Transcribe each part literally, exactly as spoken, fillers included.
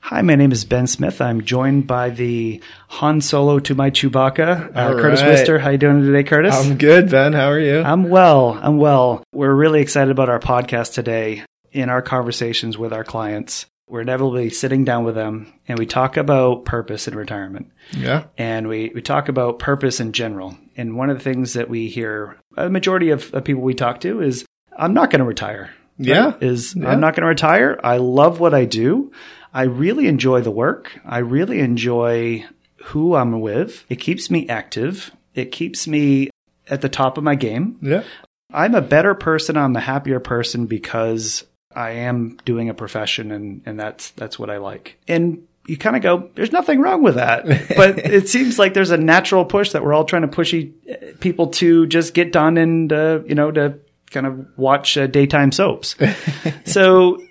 Hi, my name is Ben Smith. I'm joined by the Han Solo to my Chewbacca, uh, Curtis right. Wister. How you doing today, Curtis? I'm good, Ben. How are you? I'm well. I'm well. We're really excited about our podcast today. In our conversations with our clients, we're inevitably sitting down with them and we talk about purpose in retirement. Yeah. And we, we talk about purpose in general. And one of the things that we hear, a majority of, of people we talk to is, I'm not going to retire. Yeah. Right? Is yeah. I'm not going to retire. I love what I do. I really enjoy the work. I really enjoy who I'm with. It keeps me active. It keeps me at the top of my game. Yeah. I'm a better person. I'm a happier person because I am doing a profession and, and that's that's what I like. And you kind of go, there's nothing wrong with that. But it seems like there's a natural push that we're all trying to push people to just get done and, uh, you know, to kind of watch uh, daytime soaps. So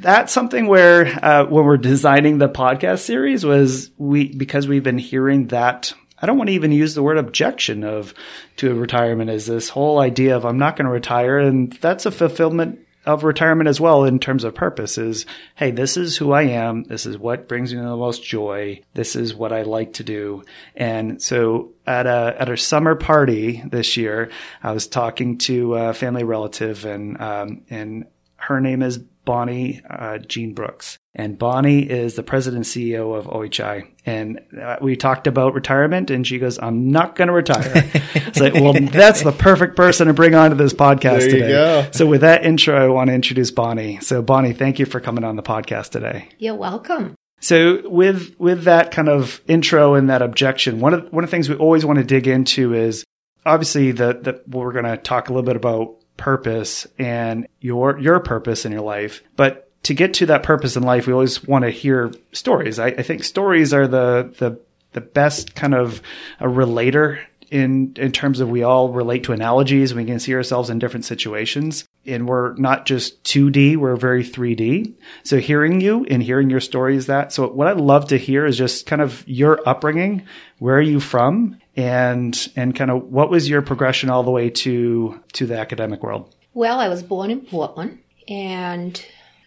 that's something where uh, when we're designing the podcast series was we because we've been hearing that. I don't want to even use the word objection of to retirement is this whole idea of I'm not going to retire. And that's a fulfillment of retirement as well in terms of purpose is, hey, this is who I am. This is what brings me the most joy. This is what I like to do. And so at a at a summer party this year, I was talking to a family relative and um, and her name is Bonnie uh, Jean Brooks. And Bonnie is the president and C E O of O H I. And uh, we talked about retirement and she goes, I'm not going to retire. It's like, well, that's the perfect person to bring onto this podcast there today. You go. So with that intro, I want to introduce Bonnie. So Bonnie, thank you for coming on the podcast today. You're welcome. So with, with that kind of intro and that objection, one of, one of the things we always want to dig into is obviously that the, we're going to talk a little bit about purpose and your, your purpose in your life, but to get to that purpose in life, we always want to hear stories. I, I think stories are the, the, the best kind of a relator in, in terms of we all relate to analogies. We can see ourselves in different situations and we're not just two D, we're very three D. So hearing you and hearing your story is that. So what I'd love to hear is just kind of your upbringing. Where are you from? And, and kind of what was your progression all the way to, to the academic world? Well, I was born in Portland and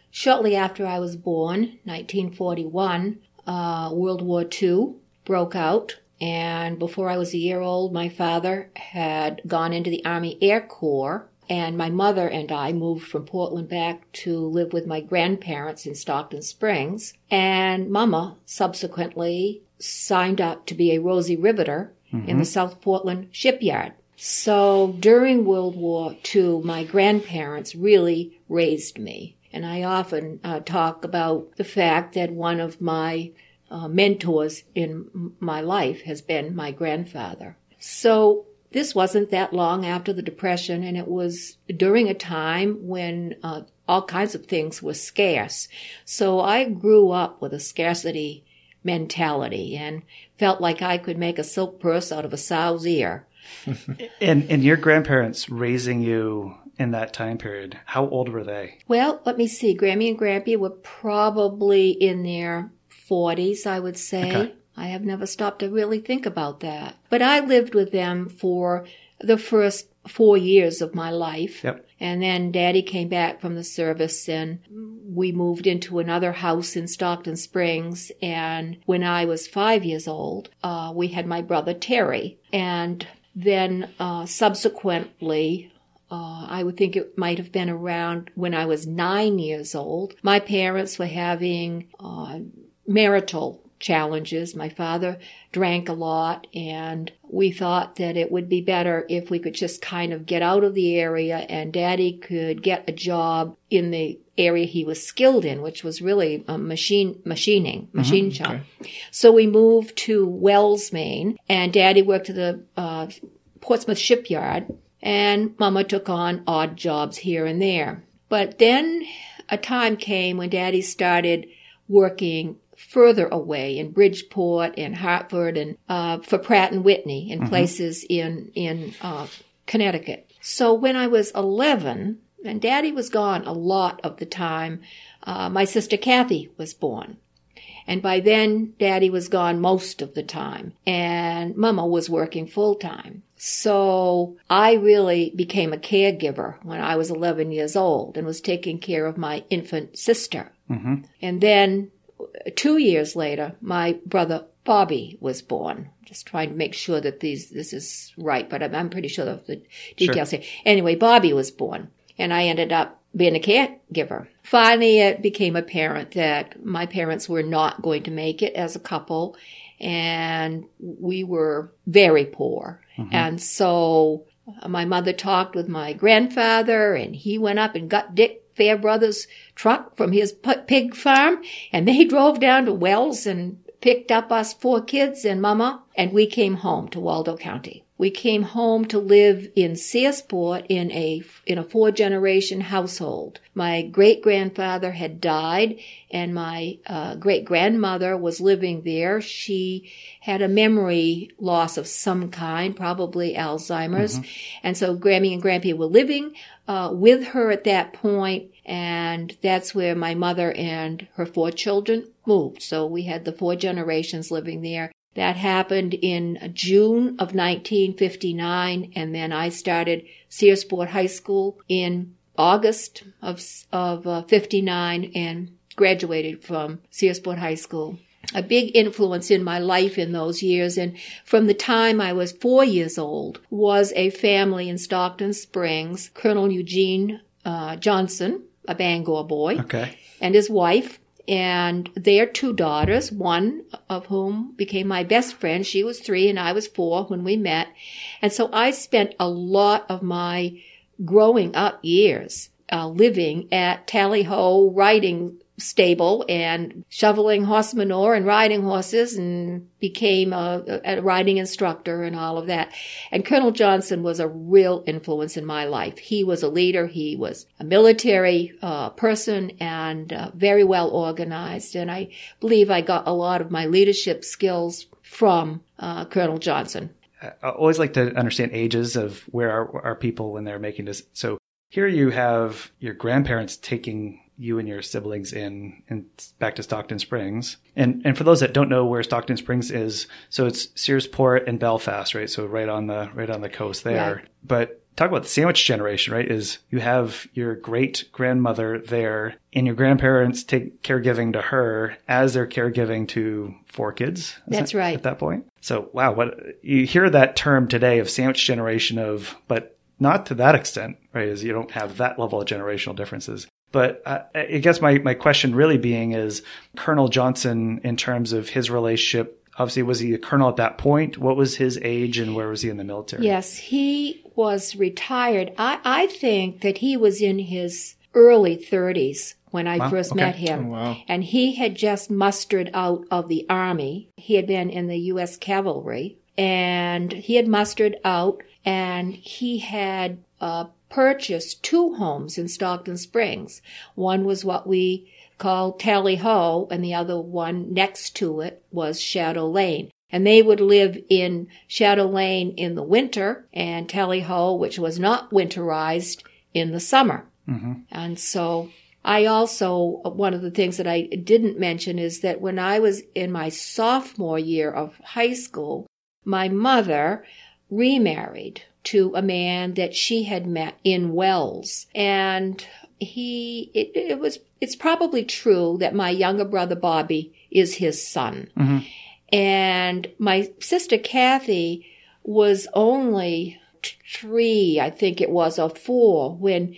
shortly after I was born, nineteen forty-one, uh, World War Two broke out. And before I was a year old, my father had gone into the Army Air Corps. And my mother and I moved from Portland back to live with my grandparents in Stockton Springs. And Mama subsequently signed up to be a Rosie Riveter mm-hmm. in the South Portland shipyard. So during World War Two, my grandparents really raised me. And I often uh, talk about the fact that one of my uh, mentors in m- my life has been my grandfather. So this wasn't that long after the Depression, and it was during a time when uh, all kinds of things were scarce. So I grew up with a scarcity mentality and felt like I could make a silk purse out of a sow's ear. and and your grandparents raising you in that time period, how old were they? Well, let me see. Grammy and Grampy were probably in their forties, I would say. Okay. I have never stopped to really think about that. But I lived with them for the first four years of my life. Yep. And then Daddy came back from the service and we moved into another house in Stockton Springs. And when I was five years old, uh, we had my brother Terry. And then uh, subsequently, Uh, I would think it might have been around when I was nine years old. My parents were having uh, marital challenges. My father drank a lot, and we thought that it would be better if we could just kind of get out of the area and Daddy could get a job in the area he was skilled in, which was really um, machine machining, machine mm-hmm, shop. Okay. So we moved to Wells, Maine, and Daddy worked at the uh, Portsmouth Shipyard. And Mama took on odd jobs here and there. But then a time came when Daddy started working further away in Bridgeport and Hartford and uh, for Pratt and Whitney and mm-hmm. places in, in uh, Connecticut. So when I was eleven, and Daddy was gone a lot of the time, uh, my sister Kathy was born. And by then, Daddy was gone most of the time, and Mama was working full-time. So I really became a caregiver when I was eleven years old and was taking care of my infant sister. Mm-hmm. And then two years later, my brother Bobby was born. Just trying to make sure that these this is right, but I'm, I'm pretty sure of the details sure. here. Anyway, Bobby was born, and I ended up being a caregiver. Finally, it became apparent that my parents were not going to make it as a couple, and we were very poor. Mm-hmm. And so my mother talked with my grandfather, and he went up and got Dick Fairbrother's truck from his pig farm, and they drove down to Wells and picked up us four kids and Mama, and we came home to Waldo County. We came home to live in Searsport in a in a four-generation household. My great-grandfather had died, and my uh, great-grandmother was living there. She had a memory loss of some kind, probably Alzheimer's. Mm-hmm. And so Grammy and Grampy were living uh, with her at that point, and that's where my mother and her four children moved. So we had the four generations living there. That happened in June of nineteen fifty-nine, and then I started Searsport High School in August of of uh, fifty-nine and graduated from Searsport High School. A big influence in my life in those years, and from the time I was four years old, was a family in Stockton Springs, Colonel Eugene uh, Johnson, a Bangor boy, okay. and his wife, and their two daughters, one of whom became my best friend. She was three and I was four when we met. And so I spent a lot of my growing up years uh, living at Tally Ho riding stable and shoveling horse manure and riding horses, and became a, a riding instructor and all of that. And Colonel Johnson was a real influence in my life. He was a leader. He was a military uh, person and uh, very well organized. And I believe I got a lot of my leadership skills from uh, Colonel Johnson. I always like to understand ages of where are, are people when they're making this. So here you have your grandparents taking you and your siblings in, in back to Stockton Springs. And and for those that don't know where Stockton Springs is, so it's Searsport and Belfast, right? So right on the right on the coast there. Right. But talk about the sandwich generation, right? Is you have your great grandmother there, and your grandparents take caregiving to her as they're caregiving to four kids. That's that, right. At that point. So wow, what you hear that term today of sandwich generation of, but not to that extent, right? Is you don't have that level of generational differences. But uh, I guess my, my question really being is Colonel Johnson, in terms of his relationship, obviously, was he a colonel at that point? What was his age and where was he in the military? Yes, he was retired. I, I think that he was in his early thirties when I wow. first okay. met him. Oh, wow. And he had just mustered out of the Army. He had been in the U S Cavalry, and he had mustered out, and he had uh purchased two homes in Stockton Springs. One was what we called Tally Ho, and the other one next to it was Shadow Lane. And they would live in Shadow Lane in the winter and Tally Ho, which was not winterized, in the summer. Mm-hmm. And so I also, one of the things that I didn't mention is that when I was in my sophomore year of high school, my mother remarried to a man that she had met in Wells. And he, it, it was, it's probably true that my younger brother Bobby is his son. Mm-hmm. And my sister Kathy was only t- three, I think it was, or four when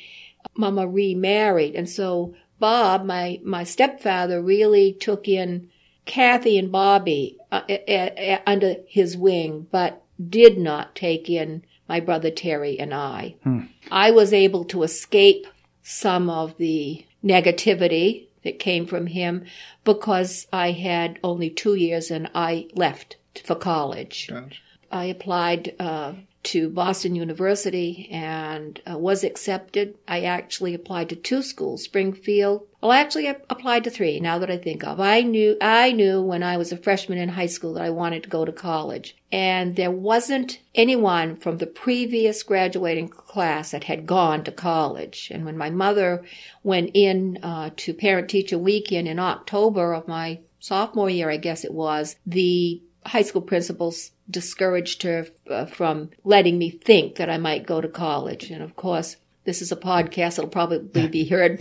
Mama remarried. And so Bob, my, my stepfather, really took in Kathy and Bobby uh, uh, uh, under his wing, but did not take in my brother Terry and I. Hmm. I was able to escape some of the negativity that came from him because I had only two years and I left for college. Gosh. I applied uh, to Boston University and uh, was accepted. I actually applied to two schools, Springfield. Well, actually, I applied to three, now that I think of. I knew I knew when I was a freshman in high school that I wanted to go to college. And there wasn't anyone from the previous graduating class that had gone to college. And when my mother went in uh, to parent-teacher weekend in October of my sophomore year, I guess it was, the high school principals discouraged her uh, from letting me think that I might go to college. And of course, this is a podcast that'll probably be heard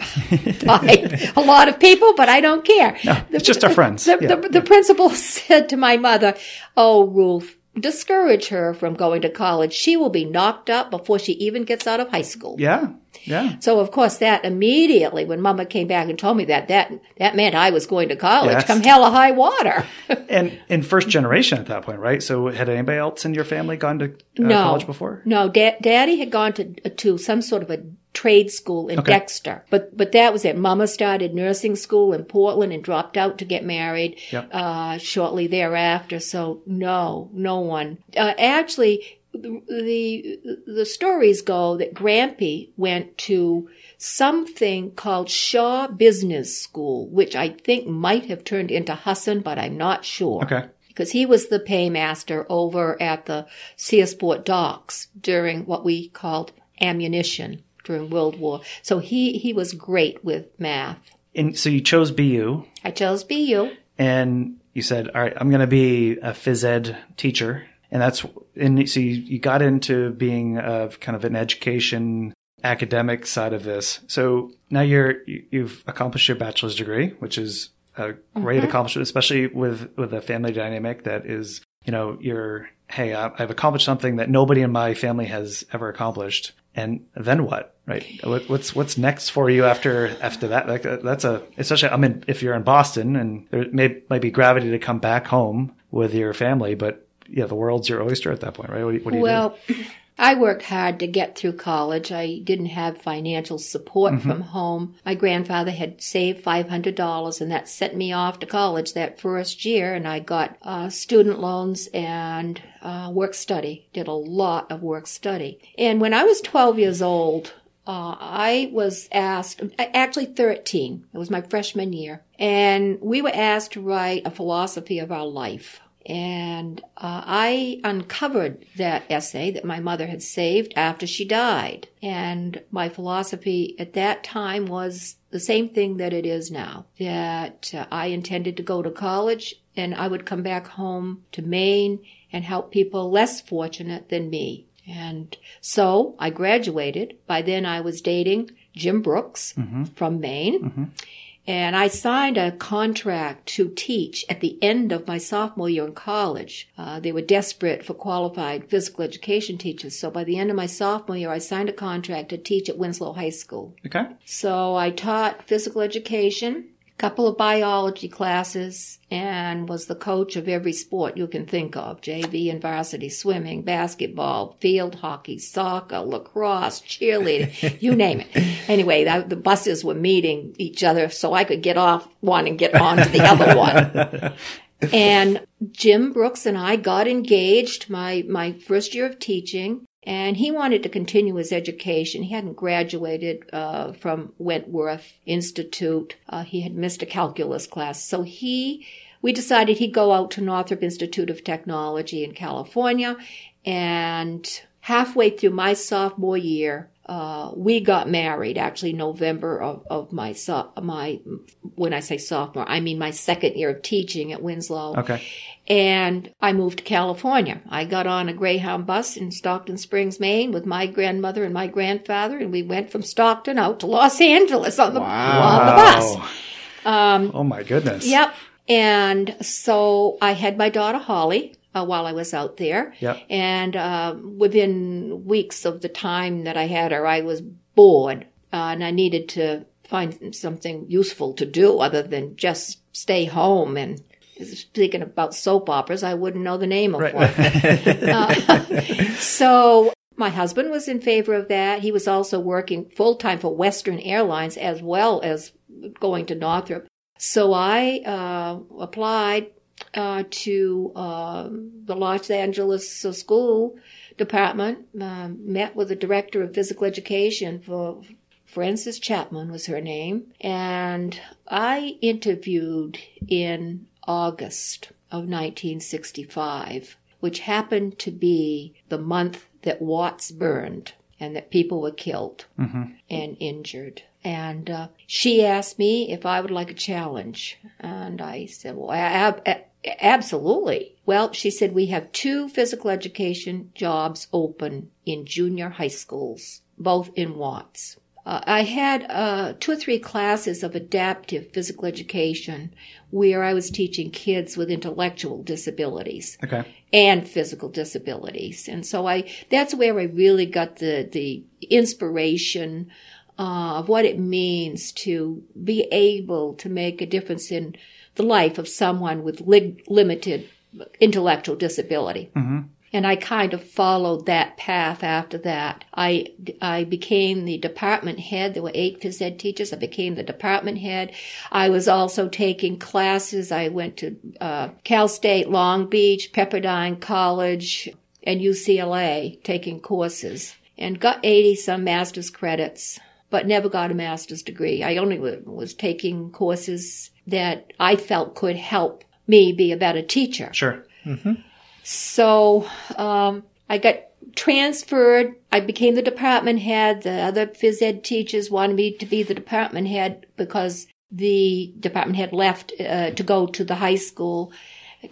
by a lot of people, but I don't care. No, the, it's just our friends. The, yeah. the, the yeah. principal said to my mother, "Oh, Ruth, discourage her from going to college. She will be knocked up before she even gets out of high school." Yeah, yeah. So, of course, that immediately, when Mama came back and told me that, that, that meant I was going to college, yes. come hell or high water. And in first generation at that point, right? So had anybody else in your family gone to uh, no, college before? No, da- Daddy had gone to to some sort of a trade school in okay. Dexter. But but that was it. Mama started nursing school in Portland and dropped out to get married yep. uh, shortly thereafter. So no, no one. Uh, actually, the the stories go that Grampy went to something called Shaw Business School, which I think might have turned into Husson, but I'm not sure. Okay. Because he was the paymaster over at the Searsport docks during what we called ammunition. During World War. So he, he was great with math. And so you chose B U. I chose B U. And you said, all right, I'm going to be a phys ed teacher. And that's, and so you, you got into being a, kind of an education academic side of this. So now you're, you've accomplished your bachelor's degree, which is a great mm-hmm. accomplishment, especially with, with a family dynamic that is, you know, you're, hey, I've accomplished something that nobody in my family has ever accomplished. And then what, right? What's what's next for you after after that? Like that's a especially. I mean, if you're in Boston, and there may might be gravity to come back home with your family, but yeah, the world's your oyster at that point, right? What do you, what do you well, do? I worked hard to get through college. I didn't have financial support mm-hmm. from home. My grandfather had saved five hundred dollars, and that sent me off to college that first year. And I got uh, student loans and uh, work study, did a lot of work study. And when I was twelve years old, uh, I was asked, actually thirteen, it was my freshman year, and we were asked to write a philosophy of our life. And uh, I uncovered that essay that my mother had saved after she died. And my philosophy at that time was the same thing that it is now, that uh, I intended to go to college and I would come back home to Maine and help people less fortunate than me. And so I graduated. By then I was dating Jim Brooks mm-hmm. from Maine. Mm-hmm. And I signed a contract to teach at the end of my sophomore year in college. Uh, they were desperate for qualified physical education teachers. So by the end of my sophomore year, I signed a contract to teach at Winslow High School. Okay. So I taught physical education, a couple of biology classes, and was the coach of every sport you can think of, J V and varsity, swimming, basketball, field hockey, soccer, lacrosse, cheerleading, you name it. Anyway, that, the buses were meeting each other so I could get off one and get on to the other one. And Jim Brooks and I got engaged my, my first year of teaching, and he wanted to continue his education. He hadn't graduated uh, from Wentworth Institute. Uh, he had missed a calculus class, so he... We decided he'd go out to Northrop Institute of Technology in California, and halfway through my sophomore year, uh, we got married. Actually, November of, of my so- my when I say sophomore, I mean my second year of teaching at Winslow. Okay, and I moved to California. I got on a Greyhound bus in Stockton Springs, Maine, with my grandmother and my grandfather, and we went from Stockton out to Los Angeles on the wow. on the bus. Um, oh my goodness! Yep. And so I had my daughter, Holly, uh, while I was out there. Yep. And uh, within weeks of the time that I had her, I was bored uh, and I needed to find something useful to do other than just stay home. And speaking about soap operas, I wouldn't know the name of right. one. uh, so my husband was in favor of that. He was also working full-time for Western Airlines as well as going to Northrop. So I uh, applied, uh, to uh, the Los Angeles uh, school department, uh, met with the director of physical education for Frances Chapman was her name, and I interviewed in August of nineteen sixty-five, which happened to be the month that Watts burned and that people were killed mm-hmm. and injured. And uh, she asked me if I would like a challenge. And I said, well, ab- ab- absolutely. Well, she said, we have two physical education jobs open in junior high schools, both in Watts. Uh, I had uh, two or three classes of adaptive physical education where I was teaching kids with intellectual disabilities okay. and physical disabilities. And so I that's where I really got the, the inspiration uh, of what it means to be able to make a difference in the life of someone with li- limited intellectual disability. Mm-hmm. And I kind of followed that path after that. I, I became the department head. There were eight phys ed teachers. I became the department head. I was also taking classes. I went to uh, Cal State, Long Beach, Pepperdine College, and U C L A taking courses. And got eighty-some master's credits, but never got a master's degree. I only was taking courses that I felt could help me be a better teacher. Sure. Mm-hmm. So um, I got transferred. I became the department head. The other phys ed teachers wanted me to be the department head because the department head left uh, to go to the high school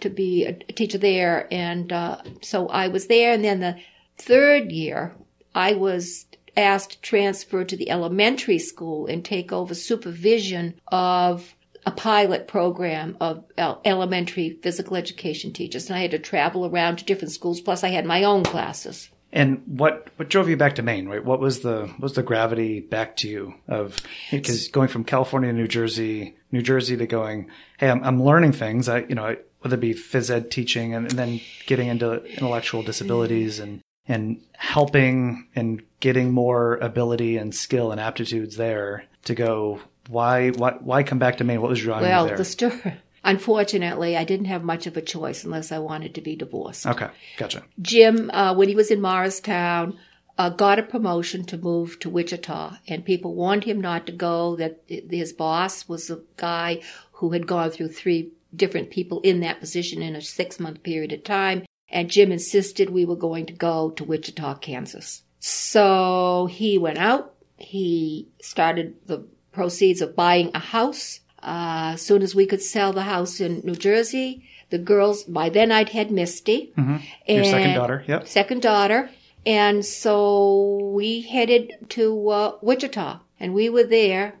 to be a teacher there. And uh, so I was there. And then the third year, I was asked to transfer to the elementary school and take over supervision of a pilot program of elementary physical education teachers. And I had to travel around to different schools, plus I had my own classes. And what, what drove you back to Maine, right? What was the what was the gravity back to you of, because going from California to New Jersey, New Jersey to going, hey, I'm, I'm learning things, I you know, I, whether it be phys ed teaching and, and then getting into intellectual disabilities and, and helping and getting more ability and skill and aptitudes there to go, Why, why, why come back to Maine? What was drawing you there? Well, the story. Unfortunately, I didn't have much of a choice unless I wanted to be divorced. Okay, gotcha. Jim, uh, when he was in Morristown, uh, got a promotion to move to Wichita, and people warned him not to go. That his boss was a guy who had gone through three different people in that position in a six-month period of time, and Jim insisted we were going to go to Wichita, Kansas. So he went out. He started the proceeds of buying a house. Uh, as soon as we could sell the house in New Jersey, the girls, by then I'd had Misty. Mm-hmm. Your second daughter, yep. Second daughter. And so we headed to uh, Wichita, and we were there.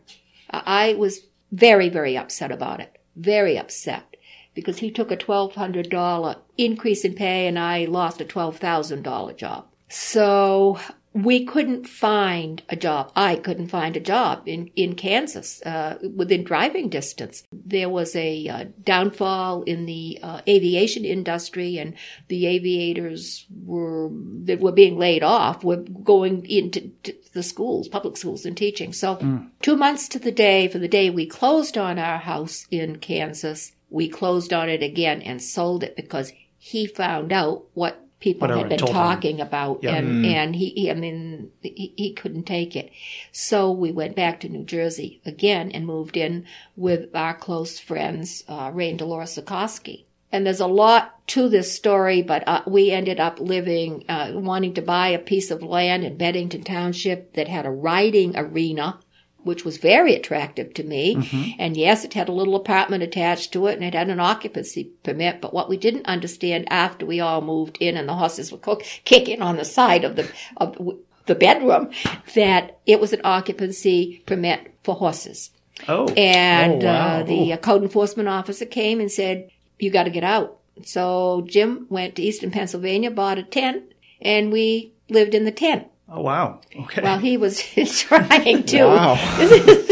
I was very, very upset about it, very upset, because he took a twelve hundred dollars increase in pay, and I lost a twelve thousand dollars job. So we couldn't find a job. I couldn't find a job in, in Kansas uh, within driving distance. There was a uh, downfall in the uh, aviation industry, and the aviators were that were being laid off were going into the schools, public schools, and teaching. So mm. two months to the day, for the day we closed on our house in Kansas, we closed on it again and sold it because he found out what people Whatever, had been talking him. about, yep. and, and he, he, I mean, he, he couldn't take it. So we went back to New Jersey again and moved in with our close friends, uh, Ray and Dolores Sikorsky. And there's a lot to this story, but uh, we ended up living, uh, wanting to buy a piece of land in Beddington Township that had a riding arena, which was very attractive to me. Mm-hmm. And yes, it had a little apartment attached to it, and it had an occupancy permit. But what we didn't understand after we all moved in and the horses were kicking on the side of the of the bedroom, that it was an occupancy permit for horses. Oh, And oh, wow. uh, the uh, code enforcement officer came and said, you got to get out. So Jim went to Eastern Pennsylvania, bought a tent, and we lived in the tent. Oh, wow. Okay. Well, he was trying to, wow.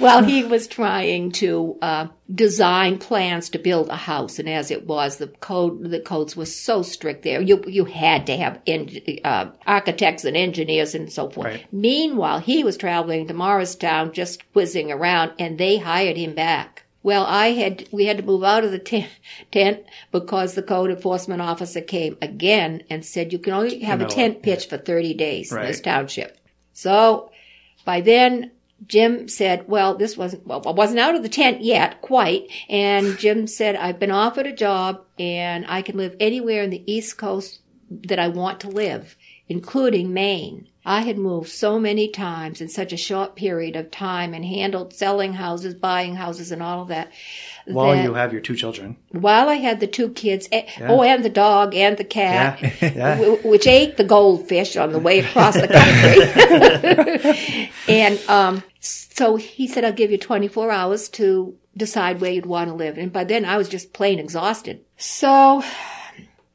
well, he was trying to, uh, design plans to build a house. And as it was, the code, the codes were so strict there. You, you had to have, en- uh, architects and engineers and so forth. Right. Meanwhile, he was traveling to Morristown, just whizzing around, and they hired him back. Well, I had, we had to move out of the tent, tent because the code enforcement officer came again and said, you can only have a tent pitch for thirty days right. in this township. So by then, Jim said, well, this wasn't, well, I wasn't out of the tent yet, quite. And Jim said, I've been offered a job and I can live anywhere in the East Coast that I want to live, including Maine. I had moved so many times in such a short period of time and handled selling houses, buying houses, and all of that. While that you have your two children. While I had the two kids, yeah. oh, and the dog and the cat, yeah. Yeah. W- which ate the goldfish on the way across the country. And um, so he said, I'll give you twenty-four hours to decide where you'd want to live. And by then I was just plain exhausted. So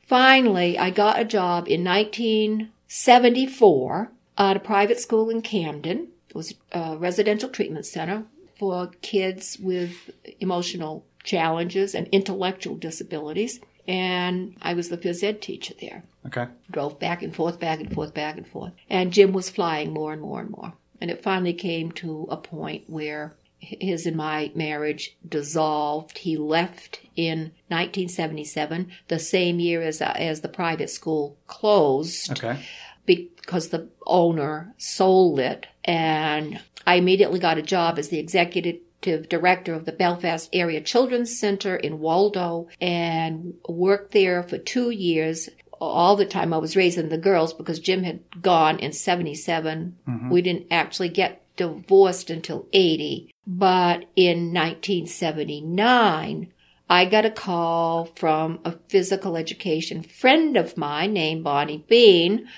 finally I got a job in nineteen seventy-four at a private school in Camden. It was a residential treatment center for kids with emotional challenges and intellectual disabilities. And I was the phys ed teacher there. Okay. Drove back and forth, back and forth, back and forth. And Jim was flying more and more and more. And it finally came to a point where his and my marriage dissolved. He left in nineteen seventy-seven, the same year as as the private school closed. Okay. Because the owner sold it, and I immediately got a job as the executive director of the Belfast Area Children's Center in Waldo, and worked there for two years. All the time I was raising the girls because Jim had gone in seventy-seven. Mm-hmm. We didn't actually get divorced until eighty. But in nineteen seventy-nine, I got a call from a physical education friend of mine named Bonnie Bean,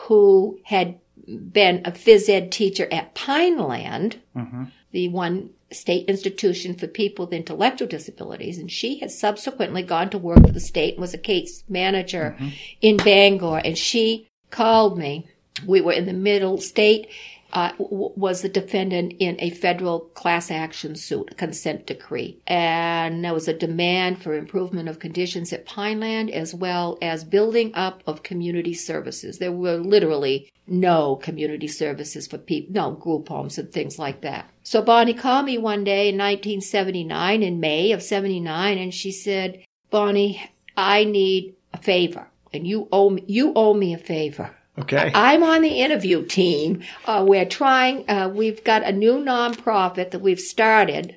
who had been a phys ed teacher at Pineland, mm-hmm. the one state institution for people with intellectual disabilities. And she had subsequently gone to work for the state and was a case manager mm-hmm. in Bangor. And she called me. We were in the middle state. Uh, was the defendant in a federal class action suit, a consent decree. And there was a demand for improvement of conditions at Pineland as well as building up of community services. There were literally no community services for people, no group homes and things like that. So Bonnie called me one day in nineteen seventy-nine, in May of seventy-nine, and she said, Bonnie, I need a favor, and you owe me, you owe me a favor. Okay. I'm on the interview team. Uh, we're trying, uh, we've got a new nonprofit that we've started.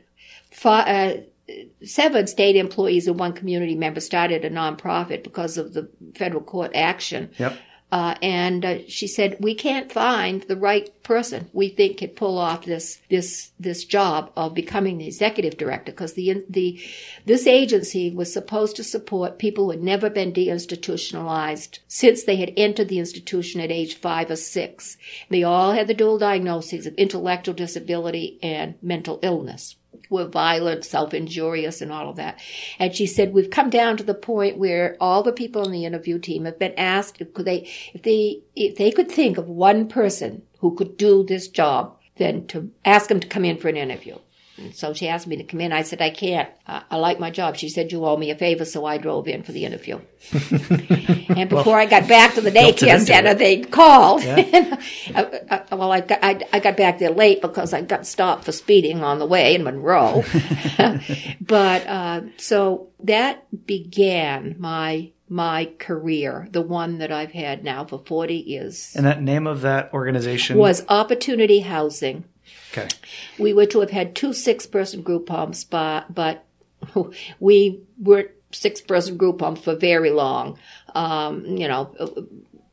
Five, uh, seven state employees and one community member started a nonprofit because of the federal court action. Yep. Uh, and uh, she said, we can't find the right person we think could pull off this this this job of becoming the executive director, because the the this agency was supposed to support people who had never been deinstitutionalized since they had entered the institution at age five or six. They all had the dual diagnoses of intellectual disability and mental illness, were violent, self-injurious, and all of that. And she said, we've come down to the point where all the people on the interview team have been asked if could they, if they, if they could think of one person who could do this job, then to ask them to come in for an interview. And so she asked me to come in. I said, I can't. I, I like my job. She said, you owe me a favor, so I drove in for the interview. And before well, I got back to the daycare center, they called. Yeah. I, I, well, I got, I, I got back there late because I got stopped for speeding on the way in Monroe. But uh, so that began my my career, the one that I've had now for forty years. And that name of that organization? Was Opportunity Housing. Okay. We were to have had two six-person group homes, but, but we weren't six-person group homes for very long. Um, you know,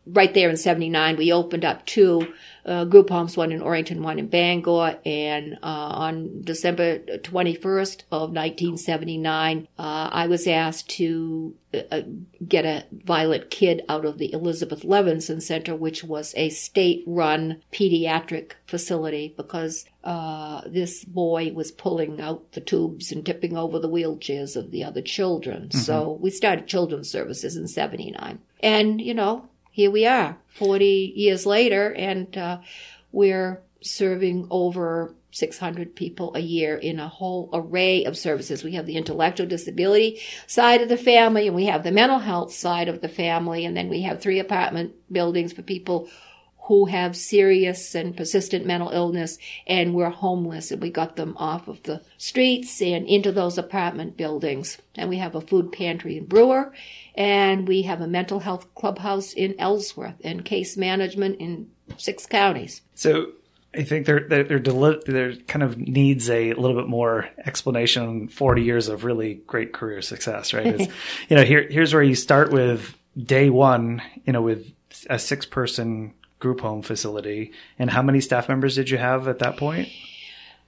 right there in seventy-nine, we opened up two uh, group homes, one in Orrington, one in Bangor. And uh, on December twenty-first of nineteen seventy-nine, uh, I was asked to uh, get a violent kid out of the Elizabeth Levinson Center, which was a state-run pediatric facility, because uh, this boy was pulling out the tubes and tipping over the wheelchairs of the other children. Mm-hmm. So we started children's services in seventy-nine. And, you know, here we are, forty years later, and uh, we're serving over six hundred people a year in a whole array of services. We have the intellectual disability side of the family, and we have the mental health side of the family, and then we have three apartment buildings for people who have serious and persistent mental illness and were homeless, and we got them off of the streets and into those apartment buildings. And we have a food pantry in Brewer, and we have a mental health clubhouse in Ellsworth, and case management in six counties. So I think there there, there, deli- there kind of needs a little bit more explanation on forty years of really great career success, right? It's, you know, here here's where you start with day one, you know, with a six-person group home facility. And how many staff members did you have at that point?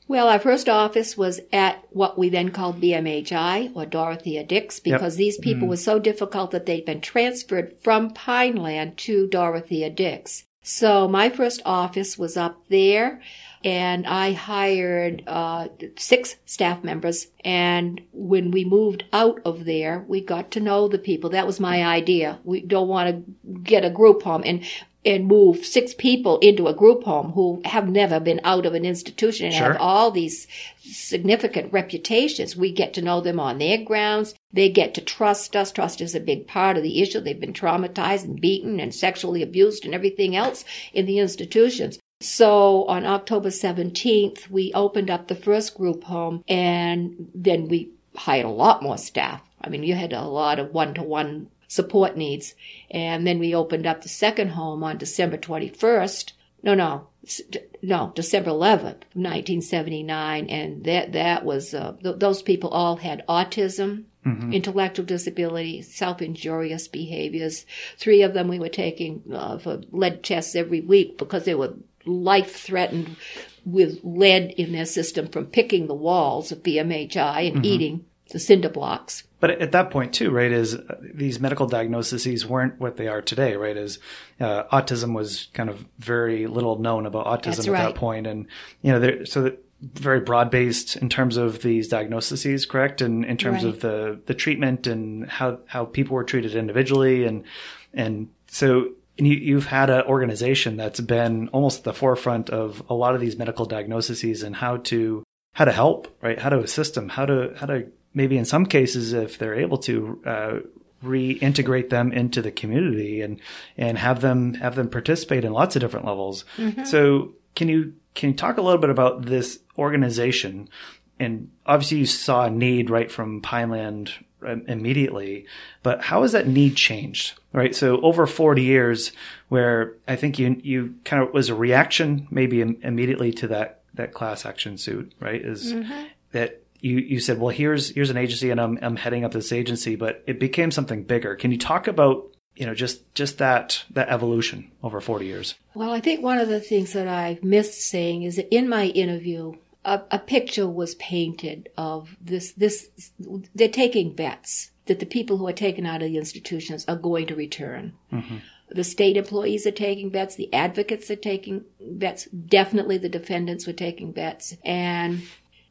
Well, our first office was at what we then called B M H I, or Dorothea Dix, because yep. these people mm. were so difficult that they'd been transferred from Pineland to Dorothea Dix. So my first office was up there, and I hired uh, six staff members. And when we moved out of there, we got to know the people. That was my idea. We don't want to get a group home and, and move six people into a group home who have never been out of an institution and sure. have all these significant reputations. We get to know them on their grounds. They get to trust us. Trust is a big part of the issue. They've been traumatized and beaten and sexually abused and everything else in the institutions. So on October seventeenth, we opened up the first group home, and then we hired a lot more staff. I mean, you had a lot of one-to-one support needs. And then we opened up the second home on December twenty-first. No, no, no, December eleventh, nineteen seventy-nine. And that, that was, uh, th- those people all had autism, mm-hmm. intellectual disability, self-injurious behaviors. Three of them we were taking uh, for lead tests every week because they were life-threatened with lead in their system from picking the walls of B M H I and mm-hmm. eating the cinder blocks. But at that point too, right, is these medical diagnoses weren't what they are today, right? Is uh, autism was kind of very little known about autism That's at right. that point. And, you know, there, so that very broad-based in terms of these diagnoses, correct? And in terms right. of the, the treatment and how, how people were treated individually. And, and so and you, you've had an organization that's been almost at the forefront of a lot of these medical diagnoses and how to, how to help, right? How to assist them, how to, how to, maybe in some cases, if they're able to, uh, reintegrate them into the community and, and have them, have them participate in lots of different levels. Mm-hmm. So can you, can you talk a little bit about this organization? And obviously you saw a need right from Pineland immediately, but how has that need changed? Right. So over forty years where I think you, you kind of was a reaction maybe immediately to that, that class action suit, right? Is mm-hmm. that, You you said, well, here's here's an agency, and I'm I'm heading up this agency, but it became something bigger. Can you talk about, you know, just just that that evolution over forty years? Well, I think one of the things that I missed saying is that in my interview, a, a picture was painted of this this they're taking bets that the people who are taken out of the institutions are going to return. Mm-hmm. The state employees are taking bets. The advocates are taking bets. Definitely, the defendants were taking bets, and.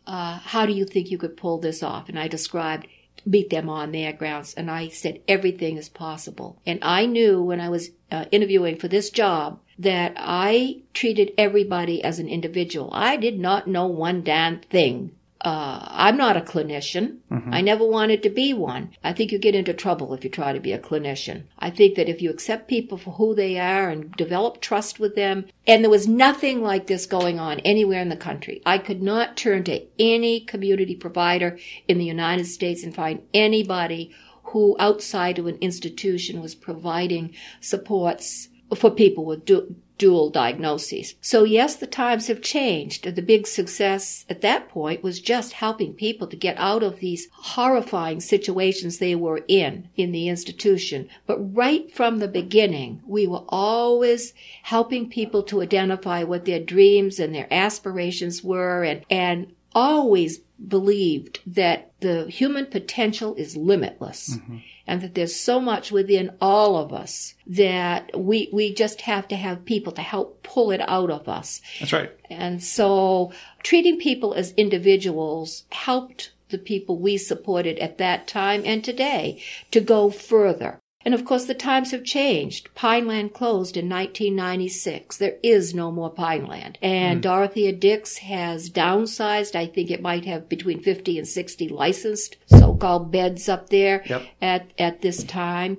Uh, how do you think you could pull this off? And I described, meet them on their grounds. And I said, everything is possible. And I knew when I was uh, interviewing for this job that I treated everybody as an individual. I did not know one damn thing. Uh, I'm not a clinician. Mm-hmm. I never wanted to be one. I think you get into trouble if you try to be a clinician. I think that if you accept people for who they are and develop trust with them, and there was nothing like this going on anywhere in the country. I could not turn to any community provider in the United States and find anybody who outside of an institution was providing supports for people with du- dual diagnoses. So yes, the times have changed. The big success at that point was just helping people to get out of these horrifying situations they were in, in the institution. But right from the beginning, we were always helping people to identify what their dreams and their aspirations were, and, and always believed that the human potential is limitless, mm-hmm. and that there's so much within all of us that we we just have to have people to help pull it out of us. That's right. And so treating people as individuals helped the people we supported at that time and today to go further. And of course, the times have changed. Pineland closed in nineteen ninety-six. There is no more Pineland. And mm. Dorothea Dix has downsized. I think it might have between fifty and sixty licensed so-called beds up there yep. at, at this time.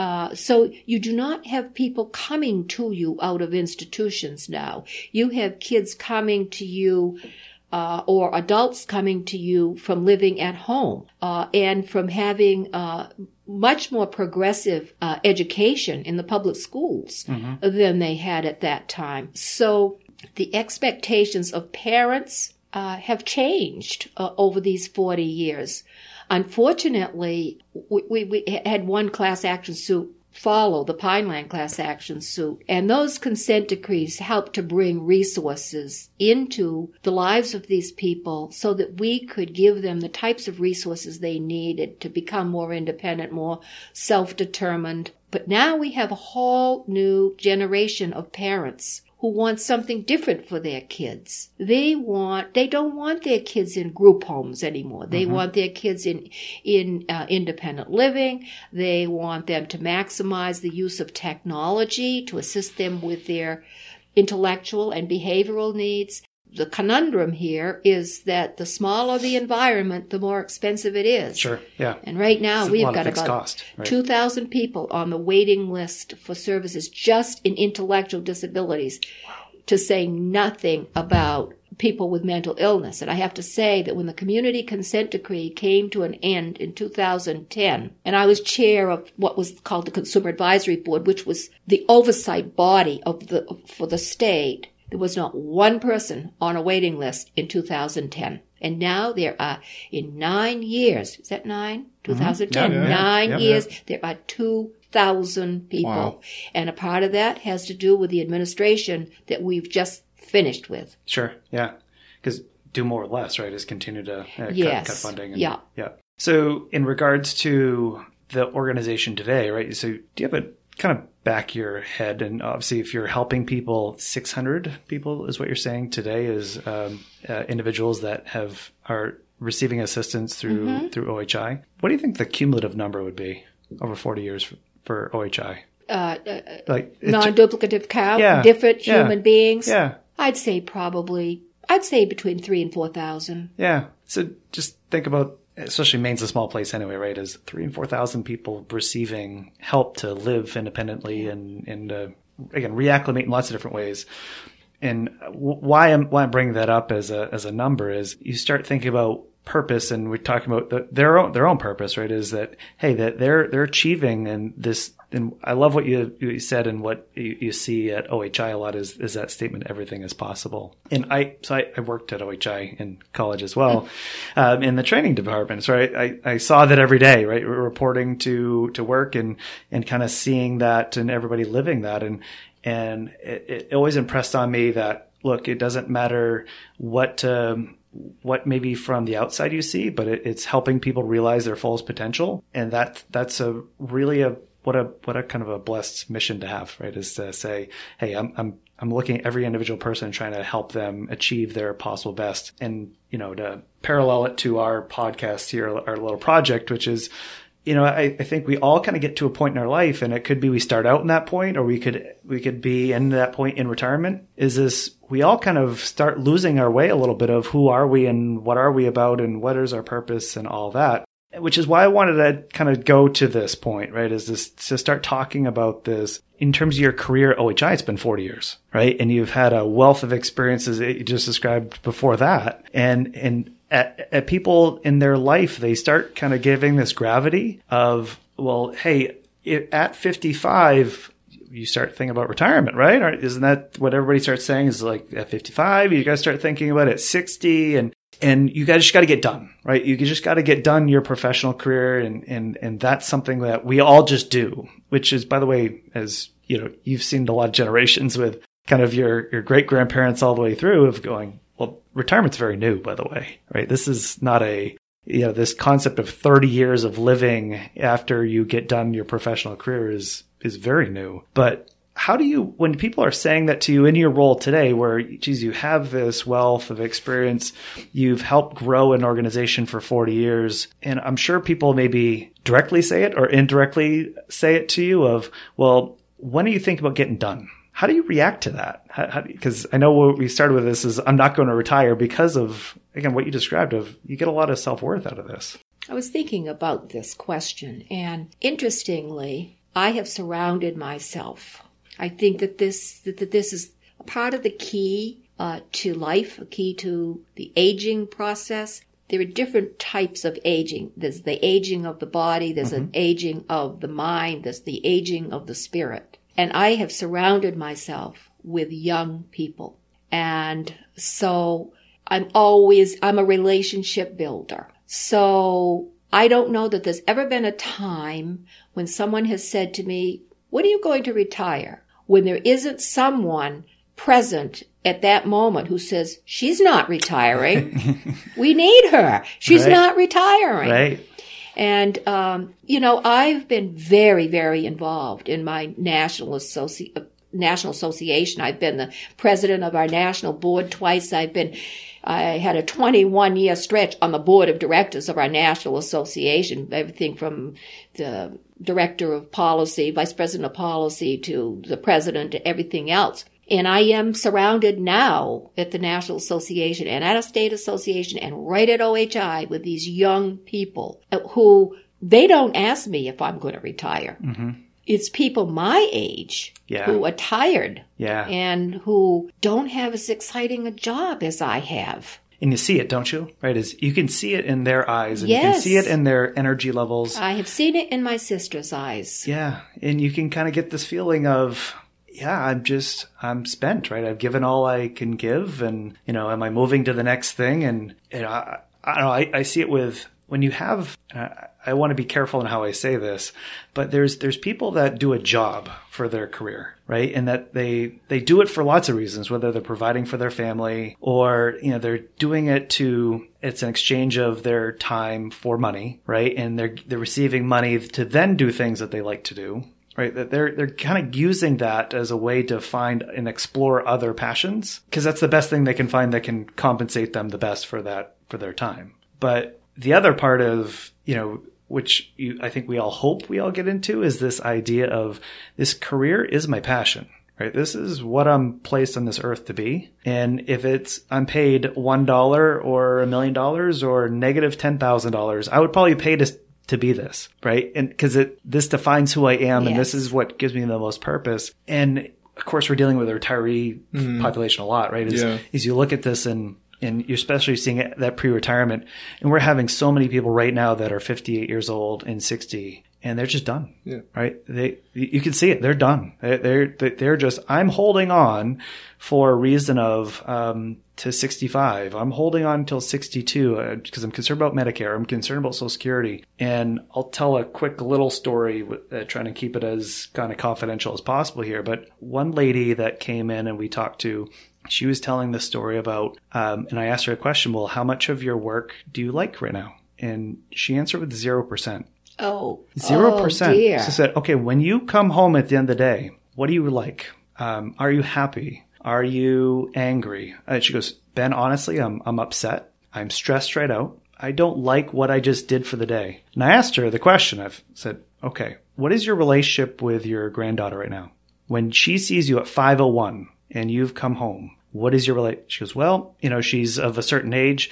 Uh, so you do not have people coming to you out of institutions now. You have kids coming to you uh, or adults coming to you from living at home uh, and from having uh, much more progressive uh, education in the public schools mm-hmm. than they had at that time. So the expectations of parents uh, have changed uh, over these forty years. Unfortunately, we, we, we had one class action suit follow the Pineland class action suit, and those consent decrees helped to bring resources into the lives of these people so that we could give them the types of resources they needed to become more independent, more self-determined. But now we have a whole new generation of parents who want something different for their kids. They want, they don't want their kids in group homes anymore. They mm-hmm. want their kids in, in uh, independent living. They want them to maximize the use of technology to assist them with their intellectual and behavioral needs. The conundrum here is that the smaller the environment, the more expensive it is. Sure, yeah. And right now it's we've got about cost, right? two thousand people on the waiting list for services just in intellectual disabilities, wow. to say nothing about people with mental illness. And I have to say that when the community consent decree came to an end in two thousand ten, and I was chair of what was called the Consumer Advisory Board, which was the oversight body of the for the state, there was not one person on a waiting list in two thousand ten. And now there are, in nine years, is that nine? two thousand ten, mm-hmm. yeah, yeah, nine yeah, yeah. years, there are two thousand people. Wow. And a part of that has to do with the administration that we've just finished with. Sure, yeah. Because do more or less, right, is continue to uh, yes. cut, cut funding. And, yeah. yeah. So in regards to the organization today, right, so do you have a kind of back your head, and obviously if you're helping people, six hundred people is what you're saying today is um, uh, individuals that have are receiving assistance through mm-hmm. through O H I. What do you think the cumulative number would be over forty years for, for O H I? Uh, uh, like non-duplicative count, yeah, different yeah, human beings. Yeah, I'd say probably I'd say between three and four thousand. Yeah, so just think about. Especially Maine's a small place anyway, right? Is three and four thousand people receiving help to live independently and and uh, again reacclimate in lots of different ways. And why I'm why I'm bringing that up as a as a number is you start thinking about purpose, and we're talking about the, their own their own purpose, right? Is that hey that they're they're achieving and this. And I love what you, you said and what you, you see at O H I a lot is, is that statement, everything is possible. And I, so I, I worked at O H I in college as well, um, in the training department. So I, I, I saw that every day, right? Reporting to, to work and, and kind of seeing that and everybody living that. And, and it, it always impressed on me that, look, it doesn't matter what, um, what maybe from the outside you see, but it, it's helping people realize their fullest potential. And that, that's a really a, What a what a kind of a blessed mission to have, right? Is to say, hey, I'm I'm I'm looking at every individual person and trying to help them achieve their possible best. And you know, to parallel it to our podcast here, our little project, which is, you know, I, I think we all kind of get to a point in our life, and it could be we start out in that point, or we could we could be in that point in retirement. Is this we all kind of start losing our way a little bit of who are we and what are we about and what is our purpose and all that. Which is why I wanted to kind of go to this point, right? Is this to start talking about this in terms of your career at O H I? It's been forty years, right? And you've had a wealth of experiences that you just described before that. And, and at, at people in their life, they start kind of giving this gravity of, well, hey, it, at fifty-five, you start thinking about retirement, right? Or isn't that what everybody starts saying is like at fifty-five, you guys start thinking about it at sixty and, And you guys just got to get done, right? You just got to get done your professional career. And, and, and that's something that we all just do, which is, by the way, as you know, you've seen a lot of generations with kind of your, your great grandparents all the way through of going, well, retirement's very new, by the way, right? This is not a, you know, this concept of thirty years of living after you get done your professional career is, is very new. But how do you, when people are saying that to you in your role today, where, geez, you have this wealth of experience, you've helped grow an organization for forty years, and I'm sure people maybe directly say it or indirectly say it to you of, well, when do you think about getting done? How do you react to that? How, because I know what we started with this is I'm not going to retire because of, again, what you described of you get a lot of self-worth out of this. I was thinking about this question, and interestingly, I have surrounded myself. I think that this that this is a part of the key uh, to life, a key to the aging process. There are different types of aging. There's the aging of the body. There's mm-hmm. an aging of the mind. There's the aging of the spirit. And I have surrounded myself with young people. And so I'm always, I'm a relationship builder. So I don't know that there's ever been a time when someone has said to me, when are you going to retire? When there isn't someone present at that moment who says, she's not retiring. We need her. She's right. not retiring. Right. And, um, you know, I've been very, very involved in my national associ- national association. I've been the president of our national board twice. I've been, I had a twenty-one year stretch on the board of directors of our national association, everything from the director of policy, vice president of policy, to the president, to everything else. And I am surrounded now at the National Association and at a state association and right at O H I with these young people who, they don't ask me if I'm going to retire. Mm-hmm. It's people my age yeah. who are tired yeah. and who don't have as exciting a job as I have. And you see it, don't you? Right? Is you can see it in their eyes, and yes. you can see it in their energy levels. I have seen it in my sister's eyes. Yeah, and you can kind of get this feeling of, yeah, I'm just, I'm spent, right? I've given all I can give, and, you know, am I moving to the next thing? And, you know, I, I don't know, I, I see it with, when you have, uh, I want to be careful in how I say this, but there's there's people that do a job for their career, right? And that they they do it for lots of reasons, whether they're providing for their family or, you know, they're doing it to, it's an exchange of their time for money, right? And they're they're receiving money to then do things that they like to do, right? That they're they're kind of using that as a way to find and explore other passions, because that's the best thing they can find that can compensate them the best for that, for their time. But the other part of, you know, which you, I think we all hope we all get into, is this idea of, this career is my passion, right? This is what I'm placed on this earth to be. And if it's, I'm paid one dollar or a million dollars or negative ten thousand dollars, I would probably pay to, to be this, right? And because it, this defines who I am, yes. and this is what gives me the most purpose. And of course, we're dealing with the retiree mm-hmm. population a lot, right? Is, yeah. is you look at this and, and you're especially seeing it, that pre-retirement. And we're having so many people right now that are fifty-eight years old and sixty, and they're just done, yeah. right? They, you can see it. They're done. They're, they're just, I'm holding on for a reason of, um, to sixty-five. I'm holding on until sixty-two because uh, I'm concerned about Medicare. I'm concerned about Social Security. And I'll tell a quick little story, with, uh, trying to keep it as kind of confidential as possible here. But one lady that came in and we talked to, she was telling the story about, um, and I asked her a question, well, how much of your work do you like right now? And she answered with zero percent. Oh, zero percent. Oh dear. She said, okay, when you come home at the end of the day, what do you like? Um, are you happy? Are you angry? And she goes, Ben, honestly, I'm, I'm upset. I'm stressed right out. I don't like what I just did for the day. And I asked her the question. I've said, okay, what is your relationship with your granddaughter right now? When she sees you at five oh one, and you've come home, what is your relationship? She goes, well, you know, she's of a certain age.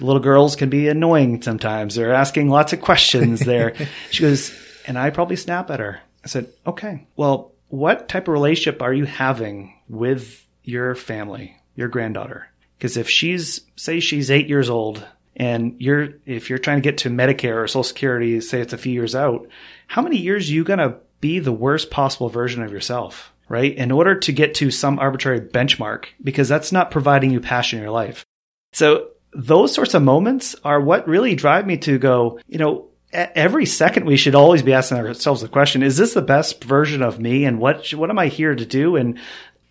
Little girls can be annoying sometimes. They're asking lots of questions there. She goes, and I probably snap at her. I said, okay, well, what type of relationship are you having with your family, your granddaughter? Because if she's, say she's eight years old, and you're, if you're trying to get to Medicare or Social Security, say it's a few years out, how many years are you going to be the worst possible version of yourself? Right? In order to get to some arbitrary benchmark, because that's not providing you passion in your life. So those sorts of moments are what really drive me to go, you know, every second we should always be asking ourselves the question, is this the best version of me? And what, what am I here to do? And,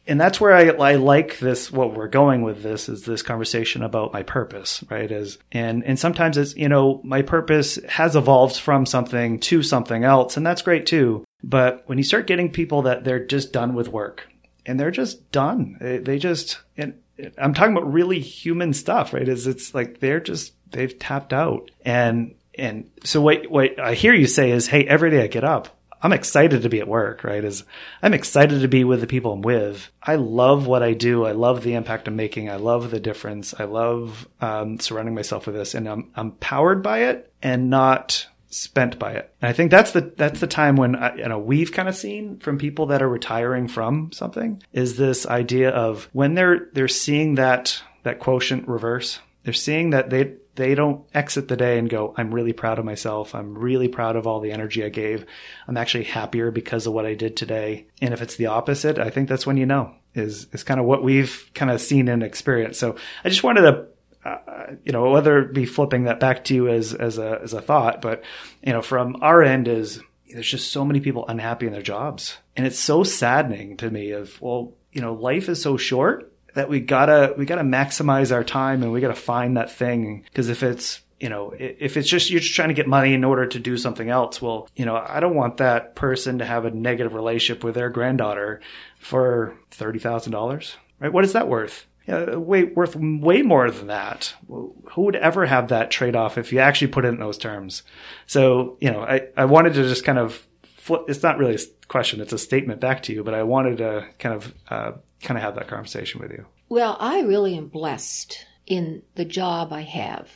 and that's where I, I like this, what we're going with this is this conversation about my purpose, right? Is, and, and sometimes it's, you know, my purpose has evolved from something to something else. And that's great too. But when you start getting people that they're just done with work and they're just done, they, they just, and I'm talking about really human stuff, right? Is it's like, they're just, they've tapped out. And, and so what, what I hear you say is, hey, every day I get up, I'm excited to be at work, right? Is I'm excited to be with the people I'm with. I love what I do. I love the impact I'm making. I love the difference. I love, um, surrounding myself with this, and I'm, I'm powered by it and not spent by it. And I think that's the that's the time when I, you know, we've kind of seen from people that are retiring from something is this idea of when they're they're seeing that that quotient reverse, they're seeing that they they don't exit the day and go, I'm really proud of myself. I'm really proud of all the energy I gave. I'm actually happier because of what I did today. And if it's the opposite, I think that's when you know is is kind of what we've kind of seen and experienced. So I just wanted to Uh, you know, whether it be flipping that back to you as, as a, as a thought, but, you know, from our end is there's just so many people unhappy in their jobs. And it's so saddening to me of, well, you know, life is so short that we gotta, we gotta maximize our time and we gotta find that thing. Cause if it's, you know, if it's just, you're just trying to get money in order to do something else. Well, you know, I don't want that person to have a negative relationship with their granddaughter for thirty thousand dollars, right? What is that worth? Yeah, way worth way more than that. Who would ever have that trade-off if you actually put it in those terms? So, you know, I, I wanted to just kind of flip. It's not really a question. It's a statement back to you, but I wanted to kind of, uh, kind of have that conversation with you. Well, I really am blessed in the job I have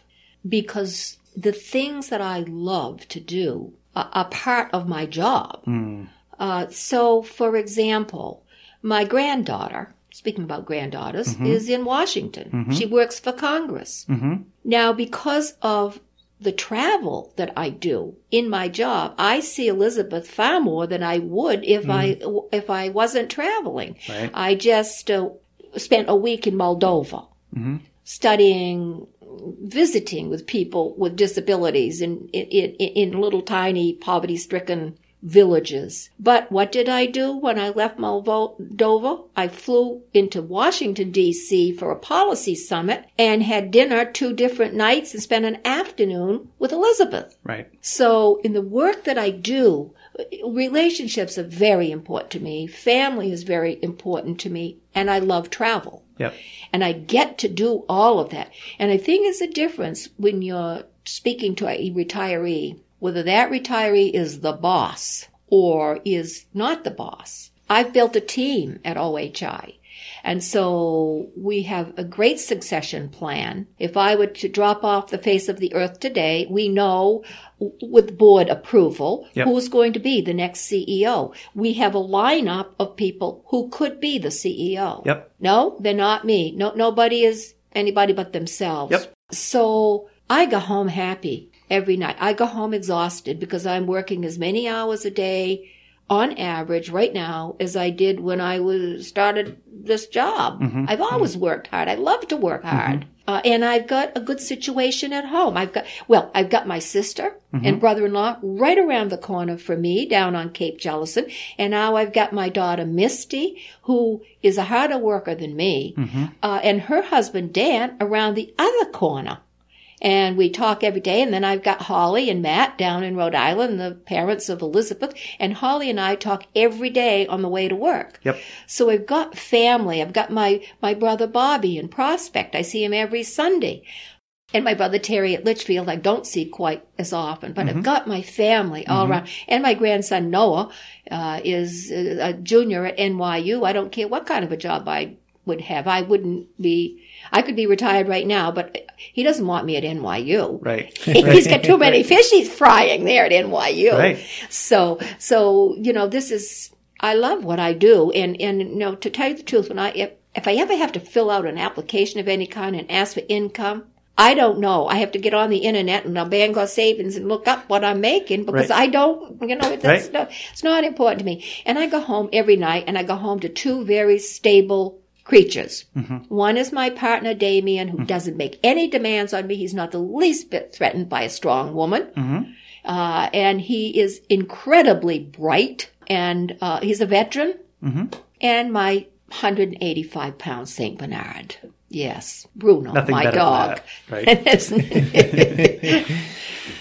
because the things that I love to do are, are part of my job. Mm. Uh, so, for example, my granddaughter, speaking about granddaughters, mm-hmm. is in Washington. Mm-hmm. She works for Congress. Mm-hmm. Now, because of the travel that I do in my job, I see Elizabeth far more than I would if mm. I if I wasn't traveling. Right. I just uh, spent a week in Moldova mm-hmm. studying, visiting with people with disabilities in in, in, in little tiny poverty-stricken villages. But what did I do when I left Moldova? I flew into Washington, D C for a policy summit and had dinner two different nights and spent an afternoon with Elizabeth. Right. So in the work that I do, relationships are very important to me. Family is very important to me. And I love travel. Yep. And I get to do all of that. And I think it's a difference when you're speaking to a retiree, whether that retiree is the boss or is not the boss. I've built a team at O H I, and so we have a great succession plan. If I were to drop off the face of the earth today, we know with board approval yep. who's going to be the next C E O. We have a lineup of people who could be the C E O. Yep. No, they're not me. No, nobody is anybody but themselves. Yep. So I go home happy. Every night. I go home exhausted because I'm working as many hours a day on average right now as I did when I was started this job. Mm-hmm. I've always mm-hmm. worked hard. I love to work hard. Mm-hmm. Uh, and I've got a good situation at home. I've got, well, I've got my sister mm-hmm. and brother-in-law right around the corner from me down on Cape Jellison. And now I've got my daughter, Misty, who is a harder worker than me, mm-hmm. uh, and her husband, Dan, around the other corner. And we talk every day. And then I've got Holly and Matt down in Rhode Island, the parents of Elizabeth. And Holly and I talk every day on the way to work. Yep. So I've got family. I've got my, my brother Bobby in Prospect. I see him every Sunday. And my brother Terry at Litchfield, I don't see quite as often. But mm-hmm. I've got my family all mm-hmm. around. And my grandson Noah uh, is a junior at N Y U. I don't care what kind of a job I would have. I wouldn't be... I could be retired right now, but he doesn't want me at N Y U. Right. He's got too many fishies frying there at N Y U. Right. So, so, you know, this is, I love what I do. And, and, you know, to tell you the truth, when I, if, if I ever have to fill out an application of any kind and ask for income, I don't know. I have to get on the internet and I'll bank our savings and look up what I'm making because right. I don't, you know, it's, right. not, it's not important to me. And I go home every night and I go home to two very stable creatures. Mm-hmm. One is my partner, Damien, who mm-hmm. doesn't make any demands on me. He's not the least bit threatened by a strong woman. Mm-hmm. Uh, and he is incredibly bright. And uh, he's a veteran. Mm-hmm. And my one hundred eighty-five pound Saint Bernard. Yes, Bruno, nothing my dog. That, right?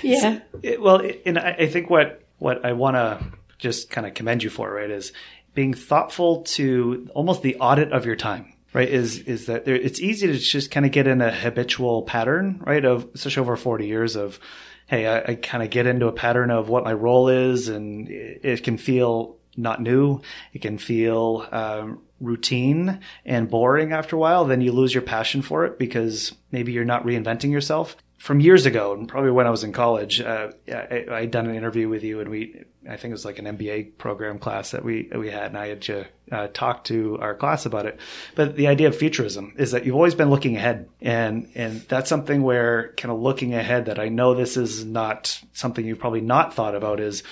Yeah. So, well, and I think what, what I want to just kind of commend you for, right, is being thoughtful to almost the audit of your time, right? Is, is that there, it's easy to just kind of get in a habitual pattern, right? Of such over forty years of, hey, I, I kind of get into a pattern of what my role is, and it, it can feel not new. It can feel, um, routine and boring after a while. Then you lose your passion for it because maybe you're not reinventing yourself. from years ago, and probably when I was in college, uh, I, I'd done an interview with you, and we, I think it was like an M B A program class that we we had, and I had to uh, talk to our class about it. But the idea of futurism is that you've always been looking ahead, and and that's something where kind of looking ahead that I know this is not something you've probably not thought about is,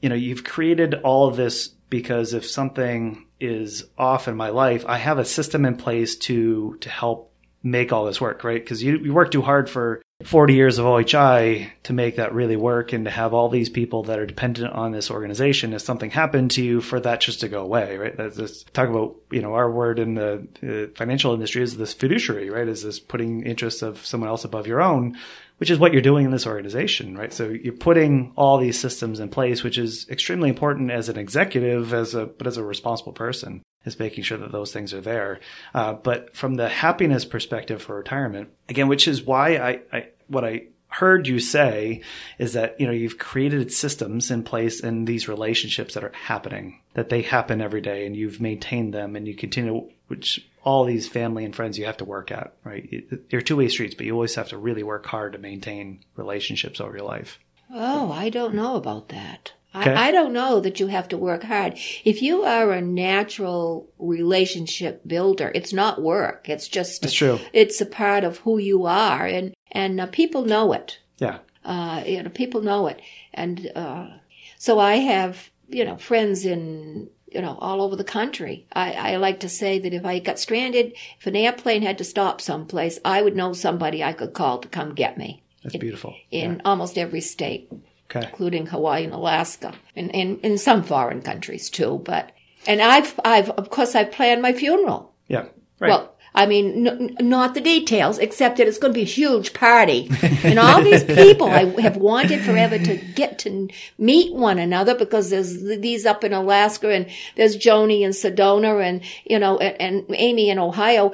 you know, you've created all of this because if something is off in my life, I have a system in place to to help make all this work, right? Because you, you work too hard for forty years of O H I to make that really work, and to have all these people that are dependent on this organization if something happened to you for that just to go away, right? That's just talk about, you know, our word in the uh, financial industry is this fiduciary, right? Is this putting interests of someone else above your own, which is what you're doing in this organization, right? So you're putting all these systems in place, which is extremely important as an executive, as a, but as a responsible person, is making sure that those things are there. Uh, but from the happiness perspective for retirement, again, which is why I, I, what I heard you say is that, you know, you've created systems in place and these relationships that are happening, that they happen every day, and you've maintained them, and you continue, which all these family and friends you have to work at, right? You're two-way streets, but you always have to really work hard to maintain relationships over your life. Oh, I don't know about that. Okay. I, I don't know that you have to work hard. If you are a natural relationship builder, it's not work. It's just, that's true. It's a part of who you are, and, and uh, people know it. Yeah. Uh, you know, people know it. And, uh, so I have, you know, friends in, you know, all over the country. I, I like to say that if I got stranded, if an airplane had to stop someplace, I would know somebody I could call to come get me. That's in, beautiful. In yeah. almost every state. Okay. Including Hawaii and Alaska, and in some foreign countries too. But and I've I've of course I've planned my funeral. Yeah, right. Well, I mean, n- not the details, except that it's going to be a huge party, and all these people I have wanted forever to get to meet one another, because there's these up in Alaska, and there's Joni in Sedona, and you know, and, and Amy in Ohio.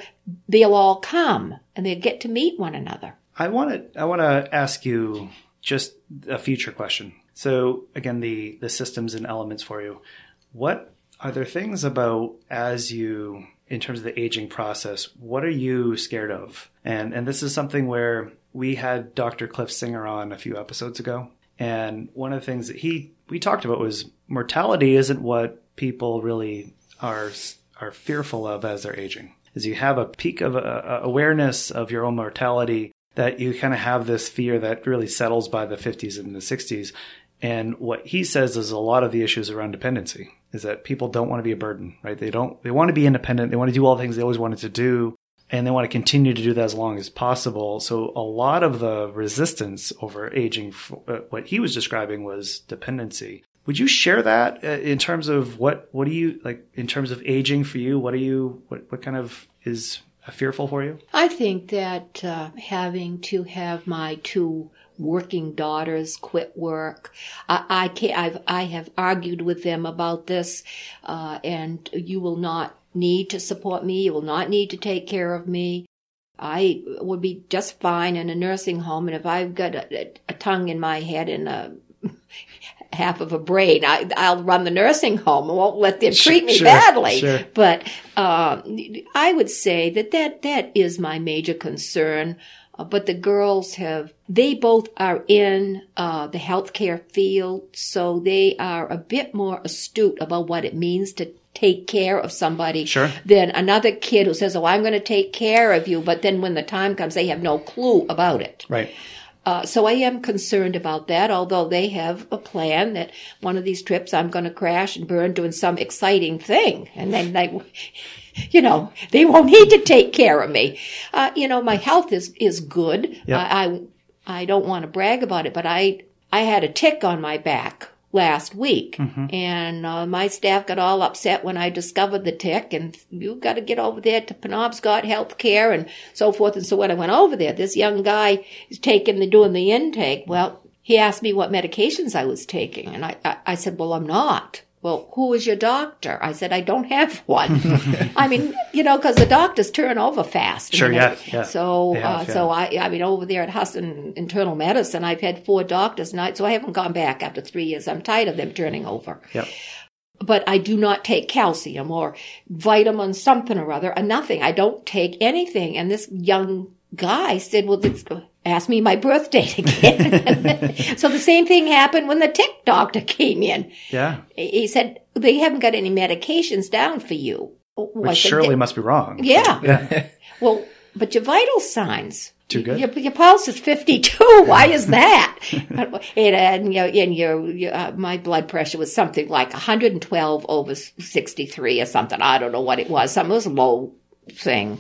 They'll all come, and they get to meet one another. I want to I want to ask you just a future question. So again, the, the systems and elements for you. What are there things about as you, in terms of the aging process, what are you scared of? And and this is something where we had Doctor Cliff Singer on a few episodes ago. And one of the things that he we talked about was mortality isn't what people really are are fearful of as they're aging. Is you have a peak of uh, awareness of your own mortality, that you kind of have this fear that really settles by the fifties and the sixties. And what he says is a lot of the issues around dependency is that people don't want to be a burden, right? They don't, they want to be independent. They want to do all the things they always wanted to do, and they want to continue to do that as long as possible. So a lot of the resistance over aging, what he was describing, was dependency. Would you share that in terms of what, what do you like in terms of aging for you? What are you, what, what kind of is fearful for you? I think that uh, having to have my two working daughters quit work, I, I can't, I've, I have argued with them about this, uh, and you will not need to support me. You will not need to take care of me. I would be just fine in a nursing home, and if I've got a, a tongue in my head and a half of a brain, I, I'll run the nursing home. I won't let them treat me sure, badly. Sure. But uh, I would say that, that that is my major concern. Uh, but the girls have, they both are in uh, the healthcare field, so they are a bit more astute about what it means to take care of somebody sure. than another kid who says, oh, I'm going to take care of you. But then when the time comes, they have no clue about it. Right. Uh, so I am concerned about that, although they have a plan that one of these trips I'm going to crash and burn doing some exciting thing. And then they, you know, they won't need to take care of me. Uh, you know, my health is, is good. Yep. I, I, I don't want to brag about it, but I, I had a tick on my back last week. Mm-hmm. And uh, my staff got all upset when I discovered the tick, and you've got to get over there to Penobscot Health Care and so forth. And so when I went over there, this young guy is taking the, doing the intake. Well, he asked me what medications I was taking. And I, I, I said, well, I'm not. Well, who is your doctor? I said, I don't have one. I mean, you know, because the doctors turn over fast. Sure, yeah, yeah. So, have, uh, yeah. so I, I mean, over there at Huston Internal Medicine, I've had four doctors, and I, so I haven't gone back after three years. I'm tired of them turning over. Yep. But I do not take calcium or vitamin something or other, or nothing. I don't take anything. And this young guy said, well, let's go ask me my birth date again. So the same thing happened when the tick doctor came in. Yeah. He said, they haven't got any medications down for you. Which I surely said, must be wrong. Yeah. yeah. Well, but your vital signs. Too good? Your, your pulse is fifty-two. Why is that? and and, your, and your, your, uh, my blood pressure was something like one twelve over sixty-three or something. I don't know what it was. Some, it was a low thing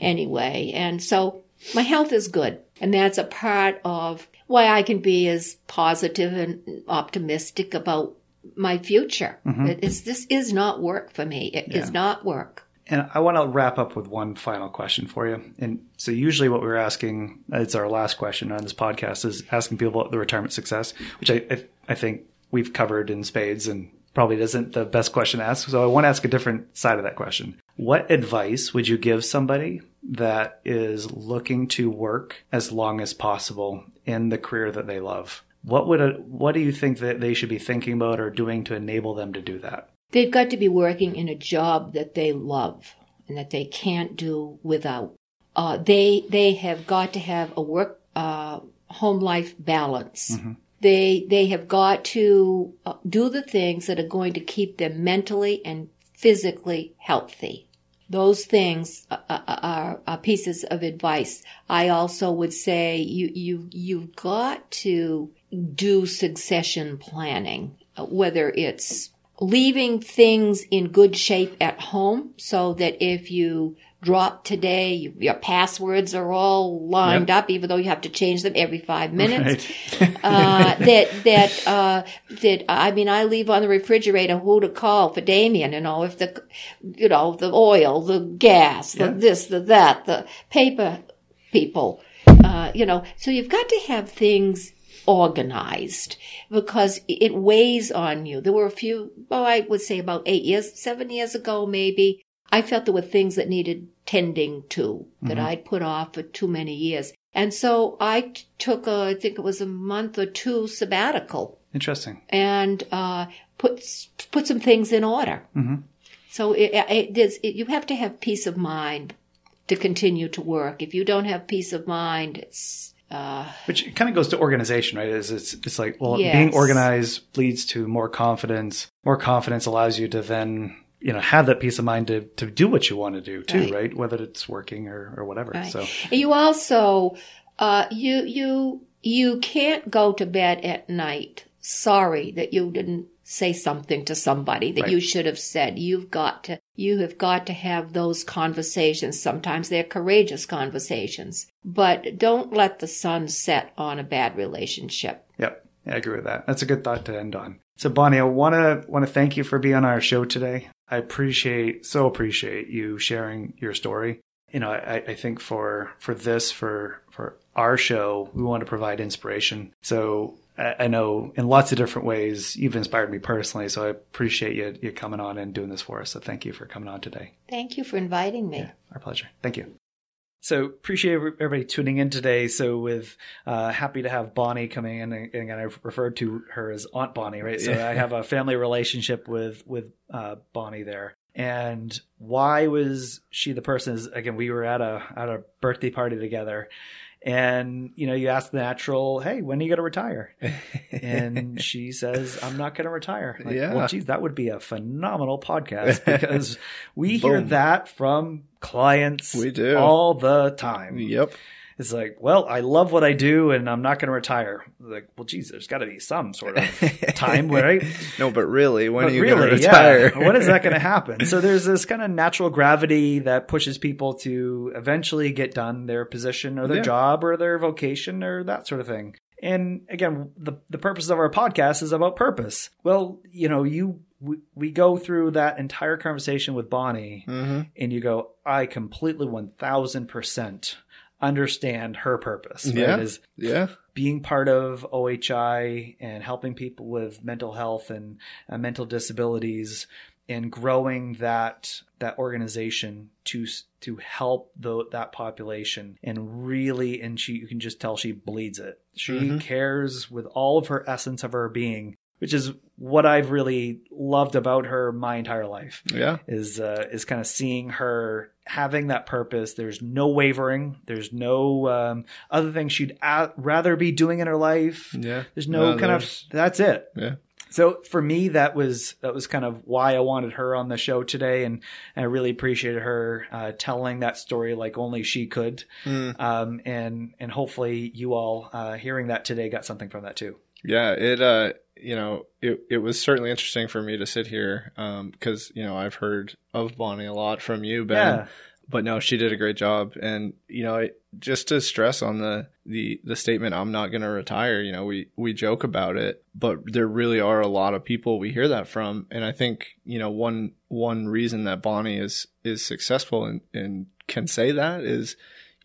anyway. And so my health is good. And that's a part of why I can be as positive and optimistic about my future. Mm-hmm. It is, this is not work for me. It yeah. is not work. And I want to wrap up with one final question for you. And so usually what we're asking, it's our last question on this podcast, is asking people about the retirement success, which I, I, I think we've covered in spades and probably isn't the best question to ask. So I want to ask a different side of that question. What advice would you give somebody that is looking to work as long as possible in the career that they love? What would a, what do you think that they should be thinking about or doing to enable them to do that? They've got to be working in a job that they love and that they can't do without. Uh, they they have got to have a work uh, home life balance. Mm-hmm. They they have got to uh, do the things that are going to keep them mentally and physically healthy. Those things are, are, are pieces of advice. I also would say you you you've got to do succession planning, whether it's leaving things in good shape at home so that if you drop today, you, your passwords are all lined yep. up, even though you have to change them every five minutes. Right. uh, that, that, uh, that, I mean, I leave on the refrigerator who to call for Damien, you know, if the, you know, the oil, the gas, the yep. this, the that, the paper people, uh, you know, so you've got to have things organized because it weighs on you. There were a few, oh, I would say about eight years, seven years ago, maybe, I felt there were things that needed tending to that mm-hmm. I'd put off for too many years. And so I t- took a, I think it was a month or two sabbatical. Interesting. And uh, put, put some things in order. Mm-hmm. So it, it, it, it, you have to have peace of mind to continue to work. If you don't have peace of mind, it's, Uh, Which kind of goes to organization, right? It's, it's, it's like, well, yes. being organized leads to more confidence. More confidence allows you to then, you know, have that peace of mind to, to do what you want to do too, right? right? Whether it's working or, or whatever. Right. So you also, uh, you, you, you can't go to bed at night sorry that you didn't say something to somebody that right. you should have said. You've got to, you have got to have those conversations. Sometimes they're courageous conversations, but don't let the sun set on a bad relationship. Yep. I agree with that. That's a good thought to end on. So Bonnie, I want to want to thank you for being on our show today. I appreciate, so appreciate you sharing your story. You know, I, I think for, for this, for, for our show, we want to provide inspiration. So I know in lots of different ways you've inspired me personally, so I appreciate you, you coming on and doing this for us. So thank you for coming on today. Thank you for inviting me. Yeah, our pleasure. Thank you. So appreciate everybody tuning in today. So with uh, happy to have Bonnie coming in, and, and I referred to her as Aunt Bonnie, right? So I have a family relationship with with uh, Bonnie there. And why was she the person? Is, again, we were at a at a birthday party together. And, you know, you ask the natural, hey, when are you going to retire? And she says, I'm not going to retire. Like, yeah. Well, geez, that would be a phenomenal podcast because we hear that from clients we do. all the time. Yep. It's like, well, I love what I do and I'm not going to retire. Like, well, geez, there's got to be some sort of time, right? No, but really, when but are you really, going to retire? Yeah. When is that going to happen? So there's this kind of natural gravity that pushes people to eventually get done their position or their yeah. job or their vocation or that sort of thing. And again, the, the purpose of our podcast is about purpose. Well, you know, you we, we go through that entire conversation with Bonnie mm-hmm. and you go, I completely one thousand percent understand her purpose. Right? Yeah. Is yeah. being part of O H I and helping people with mental health and uh, mental disabilities and growing that that organization to to help the, that population and really, and she you can just tell she bleeds it. She mm-hmm. cares with all of her essence of her being which is what I've really loved about her my entire life. Yeah. Is, uh, is kind of seeing her having that purpose. There's no wavering. There's no um, other things she'd a- rather be doing in her life. Yeah. There's no, no kind there's... of, that's it. Yeah. So for me, that was that was kind of why I wanted her on the show today, and, and I really appreciated her uh, telling that story like only she could, mm. um, and and hopefully you all uh, hearing that today got something from that too. Yeah, it uh, you know it it was certainly interesting for me to sit here because um, you know I've heard of Bonnie a lot from you, Ben. Yeah. But no, she did a great job. And, you know, it, just to stress on the, the, the statement, I'm not going to retire, you know, we, we joke about it, but there really are a lot of people we hear that from. And I think, you know, one, one reason that Bonnie is, is successful and, and can say that is,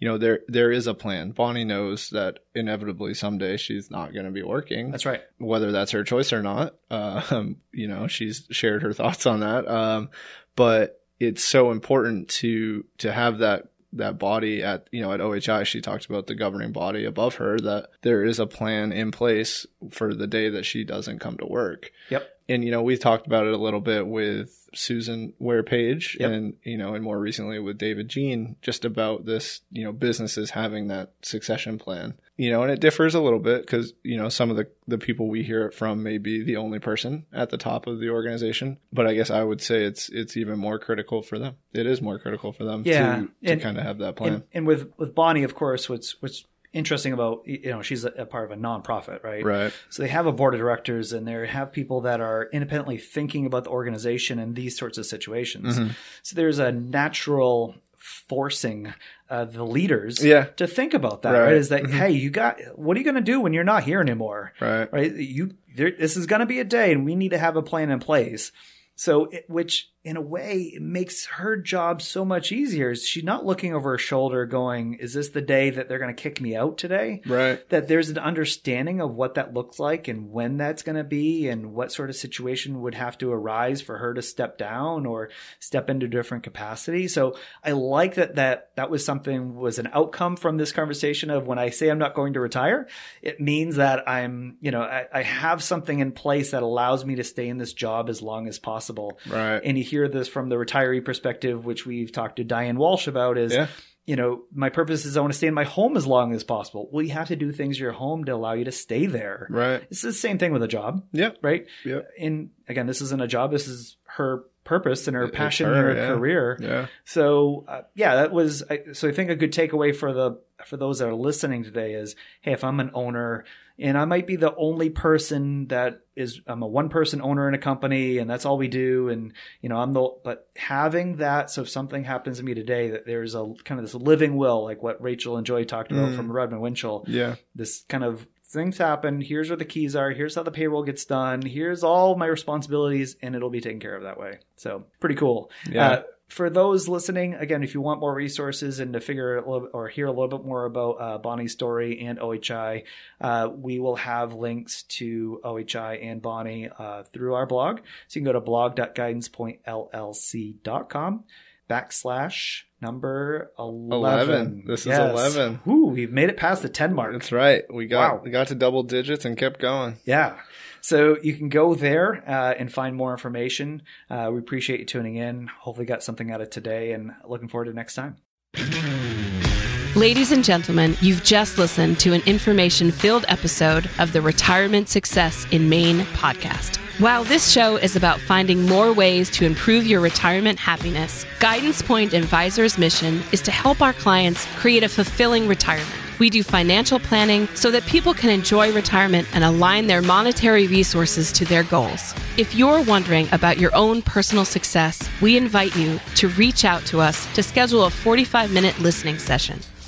you know, there, there is a plan. Bonnie knows that inevitably someday she's not going to be working. That's right. Whether that's her choice or not. Uh, um, you know, she's shared her thoughts on that. Um, but it's so important to to have that that body at, you know, at O H I, she talked about the governing body above her, that there is a plan in place for the day that she doesn't come to work. Yep. And, you know, we talked about it a little bit with Susan Ware Page, yep. and, you know, and more recently with David Jean, just about this, you know, businesses having that succession plan, you know, and it differs a little bit because, you know, some of the, the people we hear it from may be the only person at the top of the organization. But I guess I would say it's it's even more critical for them. It is more critical for them yeah. to, to kind of have that plan. And, and with, with Bonnie, of course, what's what's interesting about, you know, she's a, a part of a nonprofit, right? Right. So they have a board of directors and they have people that are independently thinking about the organization and these sorts of situations. Mm-hmm. So there's a natural forcing uh, the leaders yeah. to think about that, right? right? Is that, mm-hmm. hey, you got, what are you going to do when you're not here anymore? Right. Right. You, there, this is going to be a day and we need to have a plan in place. So, it, which in a way makes her job so much easier. She's not looking over her shoulder going, is this the day that they're going to kick me out today? Right. That there's an understanding of what that looks like and when that's going to be and what sort of situation would have to arise for her to step down or step into a different capacity. So I like that that, that was something was an outcome from this conversation of when I say I'm not going to retire, it means that I'm, you know, I, I have something in place that allows me to stay in this job as long as possible. Right. And you hear this from the retiree perspective, which we've talked to Diane Walsh about is, yeah. you know, my purpose is I want to stay in my home as long as possible. Well, you have to do things to your home to allow you to stay there. Right. It's the same thing with a job. Yeah. Right. Yeah. And again, this isn't a job. This is her purpose and her it's passion her, and her yeah. career. Yeah. So uh, yeah, that was, I, so I think a good takeaway for the, for those that are listening today is, hey, if I'm an owner, and I might be the only person that is, I'm a one person owner in a company and that's all we do. And, you know, I'm the, but having that, so if something happens to me today, that there's a kind of this living will, like what Rachel and Joy talked about mm. from Redmond Winchell. Yeah. This kind of things happen. Here's where the keys are. Here's how the payroll gets done. Here's all my responsibilities and it'll be taken care of that way. So pretty cool. Yeah. Uh, For those listening, again, if you want more resources and to figure a little, or hear a little bit more about uh, Bonnie's story and O H I, uh, we will have links to O H I and Bonnie uh, through our blog. So you can go to blog dot guidance point l l c dot com backslash number eleven. This yes. is eleven. Ooh, we've made it past the ten mark. That's right. We got wow. we got to double digits and kept going. Yeah. So you can go there uh, and find more information. Uh, we appreciate you tuning in. Hopefully got something out of today and looking forward to next time. Ladies and gentlemen, you've just listened to an information-filled episode of the Retirement Success in Maine podcast. While this show is about finding more ways to improve your retirement happiness, Guidance Point Advisors' mission is to help our clients create a fulfilling retirement. We do financial planning so that people can enjoy retirement and align their monetary resources to their goals. If you're wondering about your own personal success, we invite you to reach out to us to schedule a forty-five minute listening session.